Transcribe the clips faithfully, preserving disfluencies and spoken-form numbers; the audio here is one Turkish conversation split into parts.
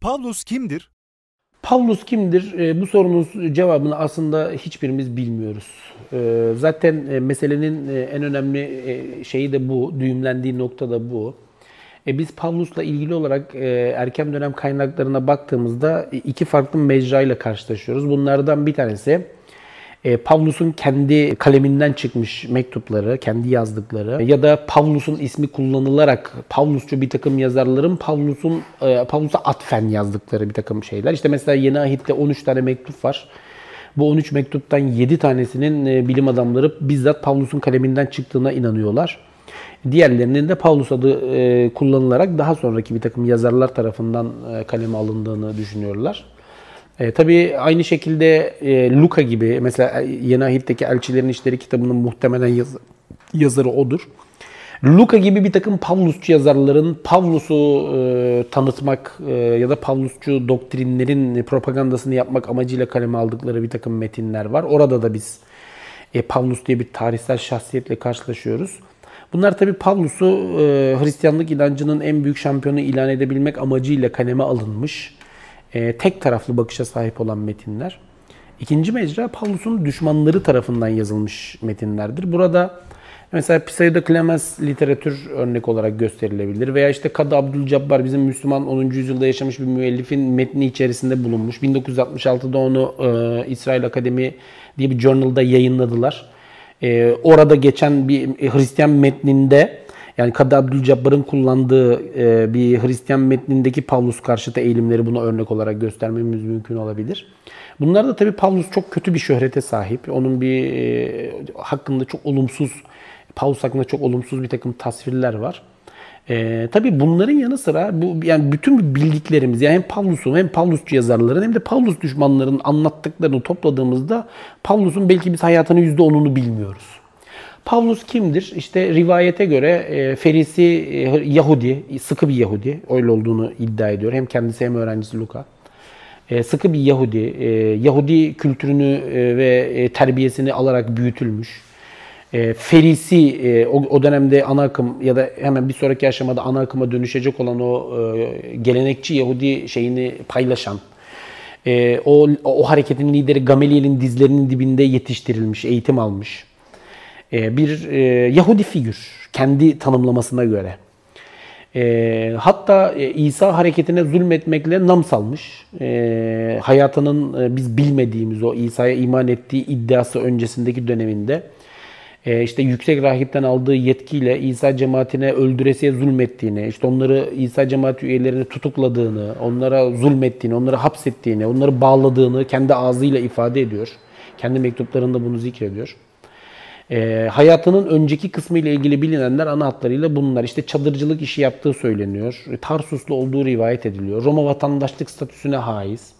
Pavlus kimdir? Pavlus kimdir? Bu sorunun cevabını aslında hiçbirimiz bilmiyoruz. Zaten meselenin en önemli şeyi de bu, düğümlendiği nokta da bu. Biz Pavlus'la ilgili olarak erken dönem kaynaklarına baktığımızda iki farklı mecra ile karşılaşıyoruz. Bunlardan bir tanesi Pavlus'un kendi kaleminden çıkmış mektupları, kendi yazdıkları ya da Pavlus'un ismi kullanılarak Pavlusçu bir takım yazarların Pavlus'un Pavlus'a atfen yazdıkları bir takım şeyler. İşte mesela Yeni Ahit'te on üç tane mektup var. Bu on üç mektuptan yedi tanesinin bilim adamları bizzat Pavlus'un kaleminden çıktığına inanıyorlar. Diğerlerinin de Pavlus adı kullanılarak daha sonraki bir takım yazarlar tarafından kaleme alındığını düşünüyorlar. E, tabii aynı şekilde e, Luka gibi, mesela Yeni Ahit'teki Elçilerin İşleri kitabının muhtemelen yaz, yazarı odur. Luka gibi bir takım Pavlusçu yazarların Pavlus'u e, tanıtmak e, ya da Pavlusçu doktrinlerin propagandasını yapmak amacıyla kaleme aldıkları bir takım metinler var. Orada da biz e, Pavlus diye bir tarihsel şahsiyetle karşılaşıyoruz. Bunlar tabii Pavlus'u e, Hristiyanlık inancının en büyük şampiyonu ilan edebilmek amacıyla kaleme alınmış, tek taraflı bakışa sahip olan metinler. İkinci mecra Pavlus'un düşmanları tarafından yazılmış metinlerdir. Burada mesela Pseudoclemens literatür örnek olarak gösterilebilir veya işte Kadı Abdülcabbar, bizim Müslüman on. yüzyılda yaşamış bir müellifin metni içerisinde bulunmuş. bin dokuz yüz altmış altıda onu e, İsrail Akademi diye bir journal'da yayınladılar. E, orada geçen bir Hristiyan metninde, yani Kadı Abdülcabbar'ın kullandığı bir Hristiyan metnindeki Pavlus karşıtı eğilimleri buna örnek olarak göstermemiz mümkün olabilir. Bunlar da tabii Pavlus çok kötü bir şöhrete sahip. Onun bir hakkında çok olumsuz, Pavlus hakkında çok olumsuz bir takım tasvirler var. E, tabii bunların yanı sıra bu, yani bütün bildiklerimiz, yani hem Pavlus'un hem Pavlusçu yazarların hem de Pavlus düşmanlarının anlattıklarını topladığımızda Pavlus'un belki biz hayatının yüzde onunu bilmiyoruz. Pavlus kimdir? İşte rivayete göre Ferisi Yahudi, sıkı bir Yahudi, öyle olduğunu iddia ediyor. Hem kendisi hem öğrencisi Luka. Sıkı bir Yahudi, Yahudi kültürünü ve terbiyesini alarak büyütülmüş. Ferisi, o dönemde ana akım ya da hemen bir sonraki aşamada ana akıma dönüşecek olan o gelenekçi Yahudi şeyini paylaşan, o, o hareketin lideri Gamaliel'in dizlerinin dibinde yetiştirilmiş, eğitim almış bir Yahudi figür, kendi tanımlamasına göre. Hatta İsa hareketine zulmetmekle nam salmış. Hayatının biz bilmediğimiz o İsa'ya iman ettiği iddiası öncesindeki döneminde işte yüksek rahipten aldığı yetkiyle İsa cemaatine öldüresiye zulmettiğini, işte onları, İsa cemaati üyelerini tutukladığını, onlara zulmettiğini, onları hapsettiğini, onları bağladığını kendi ağzıyla ifade ediyor. Kendi mektuplarında bunu zikrediyor. E, hayatının önceki kısmı ile ilgili bilinenler ana hatlarıyla bunlar. İşte çadırcılık işi yaptığı söyleniyor. Tarsuslu olduğu rivayet ediliyor. Roma vatandaşlık statüsüne haiz.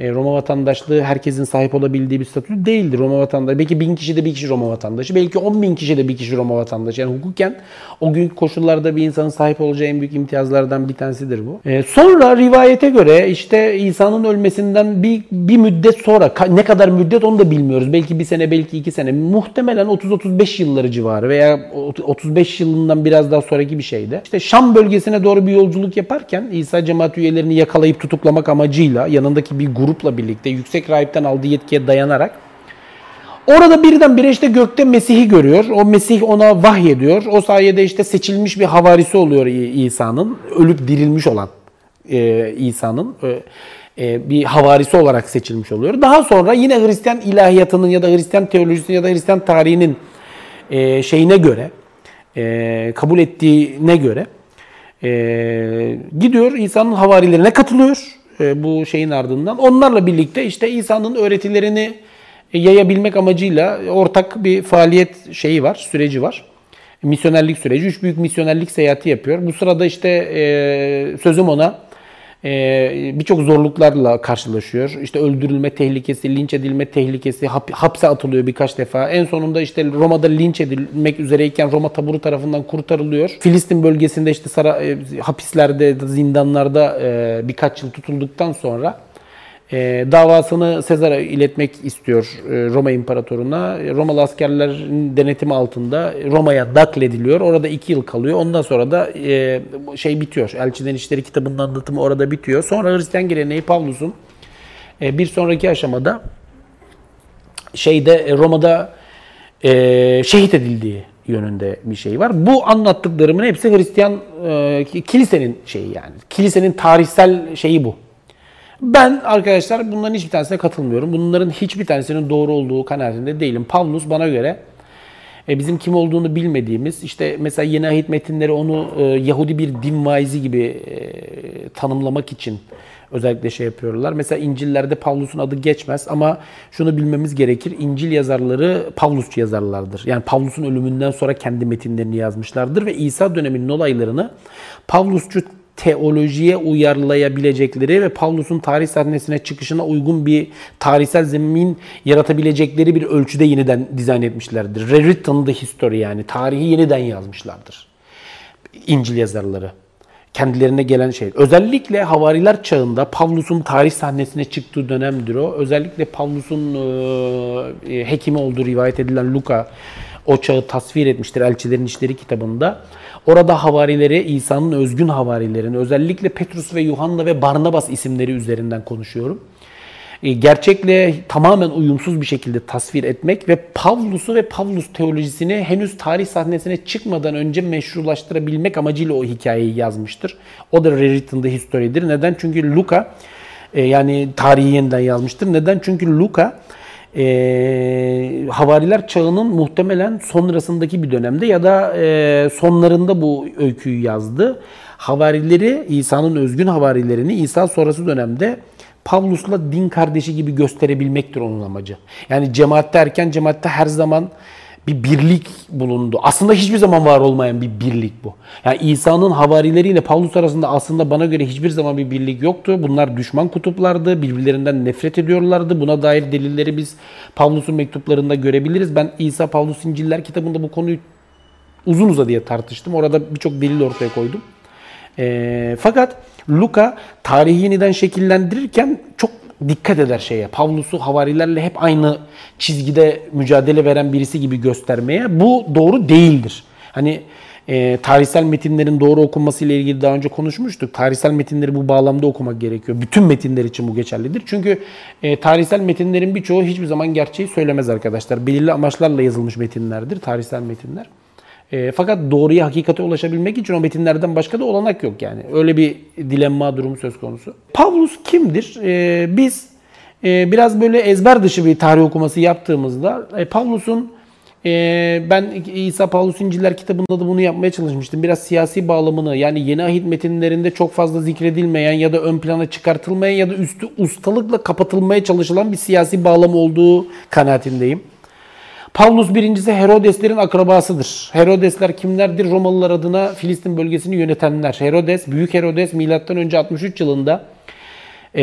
E, Roma vatandaşlığı herkesin sahip olabildiği bir statü değildir. Roma vatandaşı, belki bin kişi de bir kişi Roma vatandaşı, belki on bin kişi de bir kişi Roma vatandaşı. Yani hukuken o günkü koşullarda bir insanın sahip olacağı en büyük imtiyazlardan bir tanesidir bu. E, sonra rivayete göre işte İsa'nın ölmesinden bir, bir müddet sonra, ne kadar müddet onu da bilmiyoruz. Belki bir sene, belki iki sene. Muhtemelen otuz otuz beş yılları civarı veya otuz beş yılından biraz daha sonraki bir şeydi. İşte Şam bölgesine doğru bir yolculuk yaparken İsa cemaat üyelerini yakalayıp tutuklamak amacıyla yanındaki bir grupla birlikte yüksek rahipten aldığı yetkiye dayanarak orada birdenbire işte gökte Mesih'i görüyor. O Mesih ona vahyediyor. O sayede işte seçilmiş bir havarisi oluyor İsa'nın. Ölüp dirilmiş olan e, İsa'nın e, e, bir havarisi olarak seçilmiş oluyor. Daha sonra yine Hristiyan ilahiyatının ya da Hristiyan teolojisinin ya da Hristiyan tarihinin e, şeyine göre, e, kabul ettiğine göre e, gidiyor İsa'nın havarilerine katılıyor. Bu şeyin ardından onlarla birlikte işte İsa'nın öğretilerini yayabilmek amacıyla ortak bir faaliyet şeyi var, süreci var. Misyonerlik süreci. Üç büyük misyonerlik seyahati yapıyor. Bu sırada işte sözüm ona birçok zorluklarla karşılaşıyor. İşte öldürülme tehlikesi, linç edilme tehlikesi, hapse atılıyor birkaç defa. En sonunda işte Roma'da linç edilmek üzereyken Roma taburu tarafından kurtarılıyor. Filistin bölgesinde işte saray, hapislerde, zindanlarda birkaç yıl tutulduktan sonra E, davasını Sezar'a iletmek istiyor e, Roma İmparatoruna. E, Romalı askerlerin denetimi altında Roma'ya naklediliyor. Orada iki yıl kalıyor. Ondan sonra da e, şey bitiyor. Elçilerin İşleri kitabının anlatımı orada bitiyor. Sonra Hristiyan geleneği Pavlus'un e, bir sonraki aşamada şeyde Roma'da e, şehit edildiği yönünde bir şey var. Bu anlattıklarımın hepsi Hristiyan e, kilisenin şeyi yani. Kilisenin tarihsel şeyi bu. Ben arkadaşlar bunların hiçbir tanesine katılmıyorum. Bunların hiçbir tanesinin doğru olduğu kanaatinde değilim. Pavlus bana göre bizim kim olduğunu bilmediğimiz, işte mesela Yeni Ahit metinleri onu Yahudi bir din vaizi gibi tanımlamak için özellikle şey yapıyorlar. Mesela İncil'lerde Pavlus'un adı geçmez ama şunu bilmemiz gerekir. İncil yazarları Pavlusçu yazarlardır. Yani Pavlus'un ölümünden sonra kendi metinlerini yazmışlardır ve İsa döneminin olaylarını Pavlusçu teolojiye uyarlayabilecekleri ve Pavlus'un tarih sahnesine çıkışına uygun bir tarihsel zemin yaratabilecekleri bir ölçüde yeniden dizayn etmişlerdir. Rewritten the history, yani tarihi yeniden yazmışlardır İncil yazarları. Kendilerine gelen şey. Özellikle havariler çağında Pavlus'un tarih sahnesine çıktığı dönemdir o. Özellikle Pavlus'un e, hekimi olduğu rivayet edilen Luka o çağı tasvir etmiştir Elçilerin İşleri kitabında. Orada havarileri, İsa'nın özgün havarilerini, özellikle Petrus ve Yohanna ve Barnabas isimleri üzerinden konuşuyorum. Gerçekle tamamen uyumsuz bir şekilde tasvir etmek ve Pavlus'u ve Pavlus teolojisini henüz tarih sahnesine çıkmadan önce meşrulaştırabilmek amacıyla o hikayeyi yazmıştır. O da Rewritten the History'dir. Neden? Çünkü Luka, yani tarihi yeniden yazmıştır. Neden? Çünkü Luka, E, havariler çağının muhtemelen sonrasındaki bir dönemde ya da e, sonlarında bu öyküyü yazdı. Havarileri, İsa'nın özgün havarilerini İsa sonrası dönemde Pavlus'la din kardeşi gibi gösterebilmektir onun amacı. Yani cemaatte, erken cemaatte her zaman bir birlik bulundu. Aslında hiçbir zaman var olmayan bir birlik bu. Yani İsa'nın havarileriyle Pavlus arasında aslında bana göre hiçbir zaman bir birlik yoktu. Bunlar düşman kutuplardı. Birbirlerinden nefret ediyorlardı. Buna dair delilleri biz Pavlus'un mektuplarında görebiliriz. Ben İsa Pavlus İnciller kitabında bu konuyu uzun uzadıya tartıştım. Orada birçok delil ortaya koydum. E, fakat Luka tarihi yeniden şekillendirirken çok dikkat eder şeye. Pavlus'u havarilerle hep aynı çizgide mücadele veren birisi gibi göstermeye. Bu doğru değildir. Hani e, tarihsel metinlerin doğru okunması ile ilgili daha önce konuşmuştuk. Tarihsel metinleri bu bağlamda okumak gerekiyor. Bütün metinler için bu geçerlidir. Çünkü e, tarihsel metinlerin birçoğu hiçbir zaman gerçeği söylemez arkadaşlar. Belirli amaçlarla yazılmış metinlerdir tarihsel metinler. E, fakat doğruya, hakikate ulaşabilmek için o metinlerden başka da olanak yok yani. Öyle bir dilemma durumu söz konusu. Pavlus kimdir? E, biz e, biraz böyle ezber dışı bir tarih okuması yaptığımızda e, Pavlus'un, e, ben İsa Pavlus İnciller kitabında da bunu yapmaya çalışmıştım. Biraz siyasi bağlamını, yani Yeni Ahit metinlerinde çok fazla zikredilmeyen ya da ön plana çıkartılmayan ya da üstü ustalıkla kapatılmaya çalışılan bir siyasi bağlam olduğu kanaatindeyim. Pavlus birincisi Herodeslerin akrabasıdır. Herodesler kimlerdir? Romalılar adına Filistin bölgesini yönetenler. Herodes, Büyük Herodes milattan önce altmış üç yılında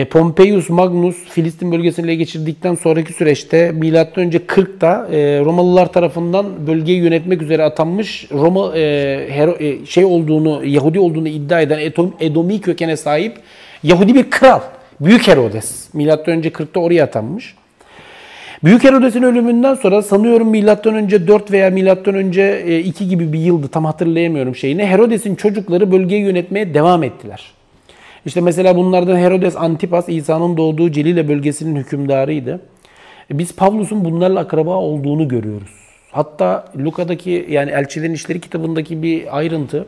Pompeius Magnus Filistin bölgesini ele geçirdikten sonraki süreçte milattan önce kırkta Romalılar tarafından bölgeyi yönetmek üzere atanmış Roma şey olduğunu, Yahudi olduğunu iddia eden Edomi kökene sahip Yahudi bir kral. Büyük Herodes milattan önce kırkta oraya atanmış. Büyük Herodes'in ölümünden sonra sanıyorum milattan önce dört veya milattan önce iki gibi bir yıldı, tam hatırlayamıyorum şeyini. Herodes'in çocukları bölgeyi yönetmeye devam ettiler. İşte mesela bunlardan Herodes Antipas, İsa'nın doğduğu Celile bölgesinin hükümdarıydı. Biz Pavlus'un bunlarla akraba olduğunu görüyoruz. Hatta Luka'daki, yani Elçilerin İşleri kitabındaki bir ayrıntı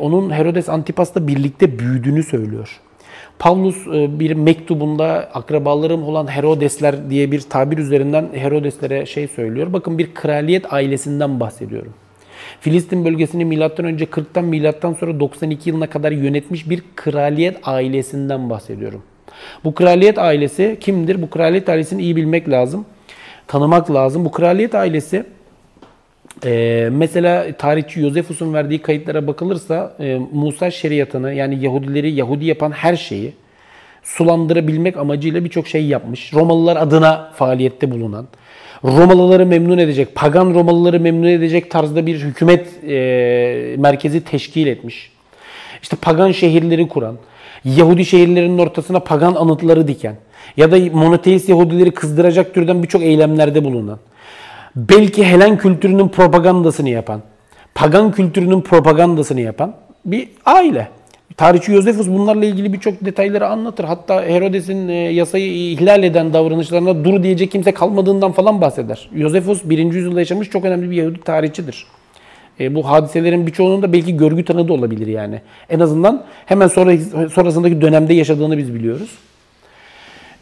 onun Herodes Antipas'la birlikte büyüdüğünü söylüyor. Pavlus bir mektubunda akrabalarım olan Herodesler diye bir tabir üzerinden Herodeslere şey söylüyor. Bakın, bir kraliyet ailesinden bahsediyorum. Filistin bölgesini milattan önce kırktan milattan sonra doksan iki yılına kadar yönetmiş bir kraliyet ailesinden bahsediyorum. Bu kraliyet ailesi kimdir? Bu kraliyet ailesini iyi bilmek lazım, tanımak lazım. Bu kraliyet ailesi Ee, mesela tarihçi Josephus'un verdiği kayıtlara bakılırsa e, Musa şeriatını, yani Yahudileri Yahudi yapan her şeyi sulandırabilmek amacıyla birçok şey yapmış. Romalılar adına faaliyette bulunan, Romalıları memnun edecek, pagan Romalıları memnun edecek tarzda bir hükümet e, merkezi teşkil etmiş. İşte pagan şehirleri kuran, Yahudi şehirlerinin ortasına pagan anıtları diken ya da monoteist Yahudileri kızdıracak türden birçok eylemlerde bulunan, belki Helen kültürünün propagandasını yapan, pagan kültürünün propagandasını yapan bir aile. Tarihçi Josephus bunlarla ilgili birçok detayları anlatır. Hatta Herodes'in yasayı ihlal eden davranışlarına dur diyecek kimse kalmadığından falan bahseder. Josephus birinci yüzyılda yaşamış çok önemli bir Yahudi tarihçidir. E, bu hadiselerin birçoğunun da belki görgü tanığı da olabilir yani. En azından hemen sonra, sonrasındaki dönemde yaşadığını biz biliyoruz.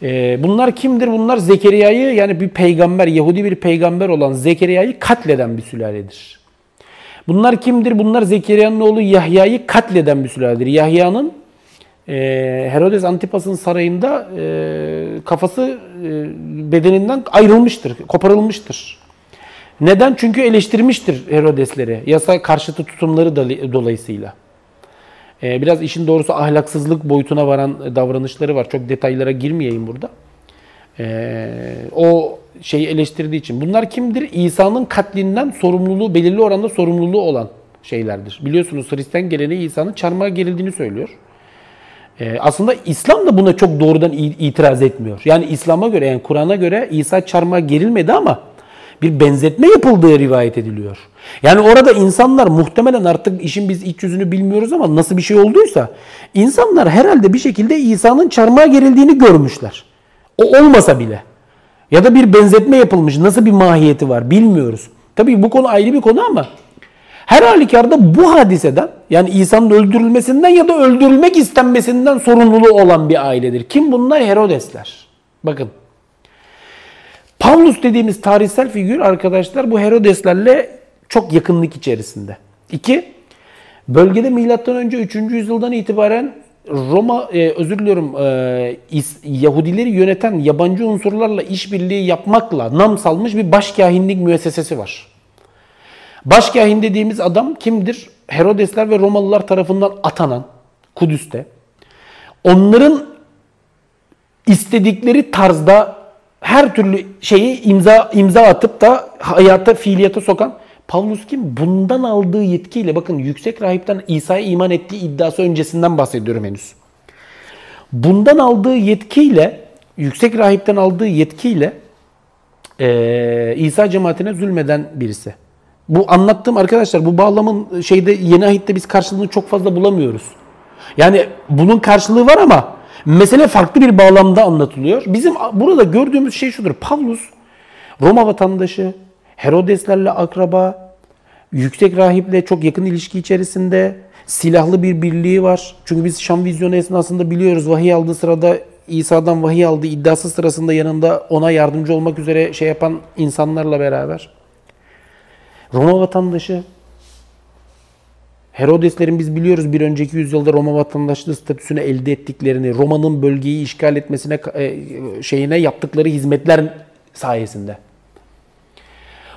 E, bunlar kimdir? Bunlar Zekeriya'yı, yani bir peygamber, Yahudi bir peygamber olan Zekeriya'yı katleden bir sülaledir. Bunlar kimdir? Bunlar Zekeriya'nın oğlu Yahya'yı katleden bir sülaledir. Yahya'nın e, Herodes Antipas'ın sarayında e, kafası e, bedeninden ayrılmıştır, koparılmıştır. Neden? Çünkü eleştirmiştir Herodesleri. Yasa karşıtı tutumları dolayısıyla. E, biraz işin doğrusu ahlaksızlık boyutuna varan davranışları var. Çok detaylara girmeyeyim burada. E, o şeyi eleştirdiği için. Bunlar kimdir? İsa'nın katlinden sorumluluğu, belirli oranda sorumluluğu olan şeylerdir. Biliyorsunuz Hristiyan geleneği İsa'nın çarmıha gerildiğini söylüyor. E, aslında İslam da buna çok doğrudan itiraz etmiyor. Yani İslam'a göre, yani Kur'an'a göre İsa çarmıha gerilmedi ama bir benzetme yapıldığı rivayet ediliyor. Yani orada insanlar muhtemelen, artık işin biz iç yüzünü bilmiyoruz ama nasıl bir şey olduysa, insanlar herhalde bir şekilde İsa'nın çarmıha gerildiğini görmüşler. O olmasa bile. Ya da bir benzetme yapılmış. Nasıl bir mahiyeti var bilmiyoruz. Tabii bu konu ayrı bir konu ama her halükarda bu hadiseden, yani İsa'nın öldürülmesinden ya da öldürülmek istenmesinden sorumluluğu olan bir ailedir. Kim bunlar? Herodesler. Bakın. Pavlus dediğimiz tarihsel figür arkadaşlar bu Herodeslerle çok yakınlık içerisinde. İki, bölgede M.Ö. üçüncü yüzyıldan itibaren Roma, e, özür diliyorum, e, Yahudileri yöneten yabancı unsurlarla işbirliği yapmakla nam salmış bir başkâhinlik müessesesi var. Başkâhin dediğimiz adam kimdir? Herodesler ve Romalılar tarafından atanan Kudüs'te, onların istedikleri tarzda her türlü şeyi imza imza atıp da hayata, fiiliyata sokan Pavlus kim? Bundan aldığı yetkiyle, bakın yüksek rahipten İsa'ya iman ettiği iddiası öncesinden bahsediyorum henüz. Bundan aldığı yetkiyle, yüksek rahipten aldığı yetkiyle e, İsa cemaatine zulmeden birisi. Bu anlattığım arkadaşlar, bu bağlamın şeyde Yeni Ahit'te biz karşılığını çok fazla bulamıyoruz. Yani bunun karşılığı var ama mesele farklı bir bağlamda anlatılıyor. Bizim burada gördüğümüz şey şudur. Pavlus Roma vatandaşı, Herodeslerle akraba, yüksek rahiple çok yakın ilişki içerisinde, silahlı bir birliği var. Çünkü biz Şam vizyonu esnasında biliyoruz, vahiy aldığı sırada, İsa'dan vahiy aldığı iddiası sırasında yanında ona yardımcı olmak üzere şey yapan insanlarla beraber. Roma vatandaşı, Herodeslerin biz biliyoruz bir önceki yüzyılda Roma vatandaşlığı statüsünü elde ettiklerini, Roma'nın bölgeyi işgal etmesine, şeyine yaptıkları hizmetler sayesinde.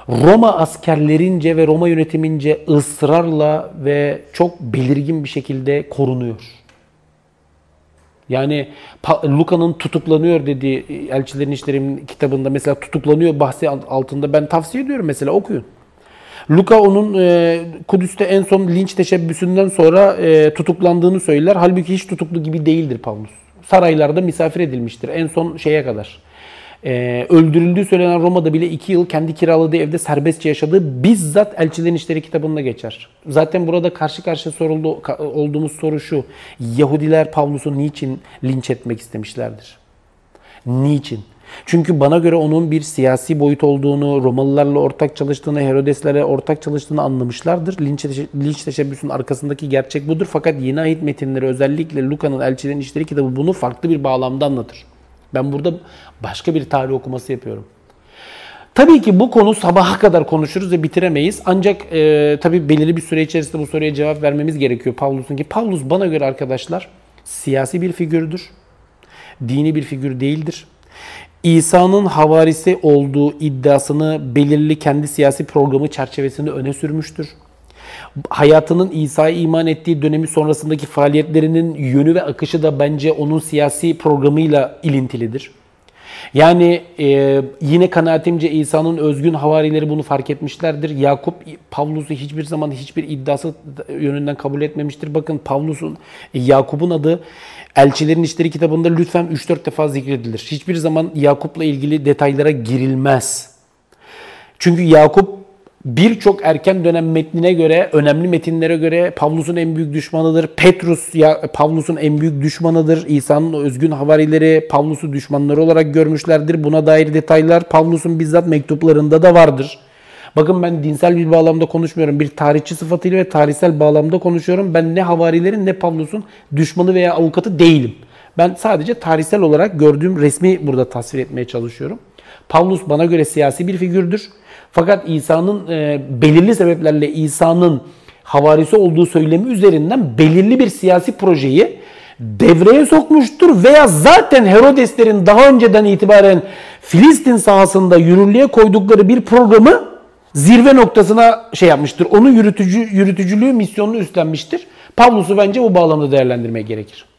Roma askerlerince ve Roma yönetimince ısrarla ve çok belirgin bir şekilde korunuyor. Yani Luka'nın tutuklanıyor dediği Elçilerin İşleri kitabında mesela tutuklanıyor bahsi altında ben tavsiye ediyorum, mesela okuyun. Luka onun e, Kudüs'te en son linç teşebbüsünden sonra e, tutuklandığını söyler. Halbuki hiç tutuklu gibi değildir Pavlus. Saraylarda misafir edilmiştir en son şeye kadar. E, öldürüldüğü söylenen Roma'da bile iki yıl kendi kiraladığı evde serbestçe yaşadığı bizzat Elçilerin İşleri kitabında geçer. Zaten burada karşı karşıya soruldu, olduğumuz soru şu. Yahudiler Pavlus'u niçin linç etmek istemişlerdir? Niçin? Çünkü bana göre onun bir siyasi boyut olduğunu, Romalılarla ortak çalıştığını, Herodeslerle ortak çalıştığını anlamışlardır. Linç, linç teşebbüsünün arkasındaki gerçek budur. Fakat Yeni Ahit metinleri, özellikle Luka'nın Elçilerin İşleri kitabı bunu farklı bir bağlamda anlatır. Ben burada başka bir tarih okuması yapıyorum. Tabii ki bu konu sabaha kadar konuşuruz ve bitiremeyiz. Ancak e, tabii belirli bir süre içerisinde bu soruya cevap vermemiz gerekiyor Pavlus'un ki. Pavlus bana göre arkadaşlar siyasi bir figürdür. Dini bir figür değildir. İsa'nın havarisi olduğu iddiasını belirli kendi siyasi programı çerçevesinde öne sürmüştür. Hayatının İsa'ya iman ettiği dönemi sonrasındaki faaliyetlerinin yönü ve akışı da bence onun siyasi programıyla ilintilidir. Yani e, yine kanaatimce İsa'nın özgün havarileri bunu fark etmişlerdir. Yakup Pavlus'u hiçbir zaman hiçbir iddiası yönünden kabul etmemiştir. Bakın Pavlus'un, Yakup'un adı Elçilerin İşleri kitabında lütfen üç dört defa zikredilir. Hiçbir zaman Yakup'la ilgili detaylara girilmez. Çünkü Yakup birçok erken dönem metnine göre, önemli metinlere göre Pavlus'un en büyük düşmanıdır. Petrus ya Pavlus'un en büyük düşmanıdır. İsa'nın özgün havarileri Pavlus'u düşmanları olarak görmüşlerdir. Buna dair detaylar Pavlus'un bizzat mektuplarında da vardır. Bakın ben dinsel bir bağlamda konuşmuyorum. Bir tarihçi sıfatıyla ve tarihsel bağlamda konuşuyorum. Ben ne havarilerin ne Pavlus'un düşmanı veya avukatı değilim. Ben sadece tarihsel olarak gördüğüm resmi burada tasvir etmeye çalışıyorum. Pavlus bana göre siyasi bir figürdür. Fakat İsa'nın e, belirli sebeplerle İsa'nın havarisi olduğu söylemi üzerinden belirli bir siyasi projeyi devreye sokmuştur veya zaten Herodeslerin daha önceden itibaren Filistin sahasında yürürlüğe koydukları bir programı zirve noktasına şey yapmıştır. Onun yürütücü, yürütücülüğü misyonunu üstlenmiştir. Pavlus'u bence bu bağlamda değerlendirmeye gerekir.